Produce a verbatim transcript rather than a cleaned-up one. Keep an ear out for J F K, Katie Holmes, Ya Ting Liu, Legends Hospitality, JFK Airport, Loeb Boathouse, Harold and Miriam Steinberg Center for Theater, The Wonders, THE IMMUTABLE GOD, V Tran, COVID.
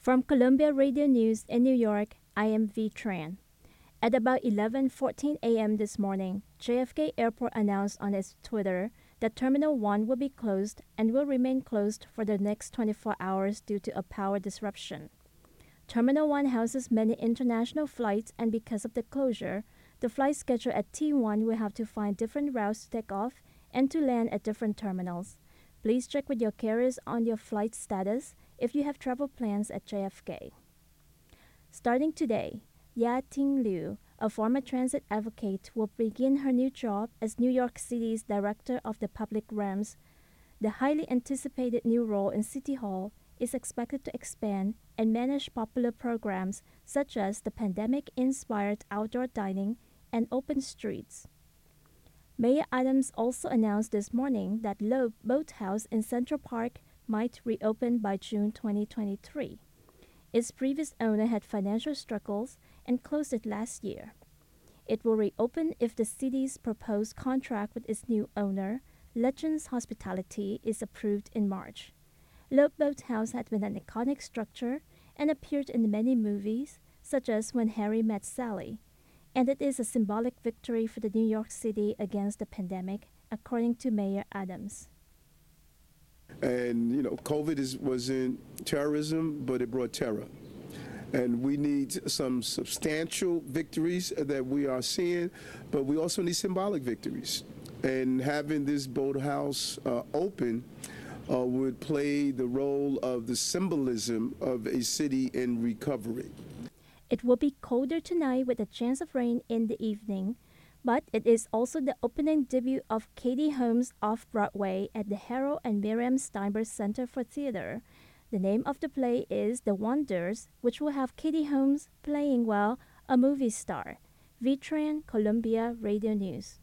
From Columbia Radio News in New York, I am V Tran. At about eleven fourteen a.m. this morning, J F K Airport announced on its Twitter that Terminal one will be closed and will remain closed for the next twenty-four hours due to a power disruption. Terminal one houses many international flights, and because of the closure, the flight schedule at T one will have to find different routes to take off and to land at different terminals. Please check with your carriers on your flight status if you have travel plans at J F K. Starting today, Ya Ting Liu, a former transit advocate, will begin her new job as New York City's Director of the Public Realms. The highly anticipated new role in City Hall is expected to expand and manage popular programs such as the pandemic-inspired outdoor dining and open streets. Mayor Adams also announced this morning that Loeb Boathouse in Central Park might reopen by June twenty twenty-three. Its previous owner had financial struggles and closed it last year. It will reopen if the city's proposed contract with its new owner, Legends Hospitality, is approved in March. Loeb Boathouse had been an iconic structure and appeared in many movies, such as When Harry Met Sally, and it is a symbolic victory for the New York City against the pandemic, according to Mayor Adams. And, you know, COVID is, wasn't terrorism, but it brought terror. And we need some substantial victories that we are seeing, but we also need symbolic victories. And having this boathouse uh, open uh, would play the role of the symbolism of a city in recovery. It will be colder tonight with a chance of rain in the evening, but it is also the opening debut of Katie Holmes off-Broadway at the Harold and Miriam Steinberg Center for Theater. The name of the play is The Wonders, which will have Katie Holmes playing, well, a movie star. V Tran, Columbia Radio News.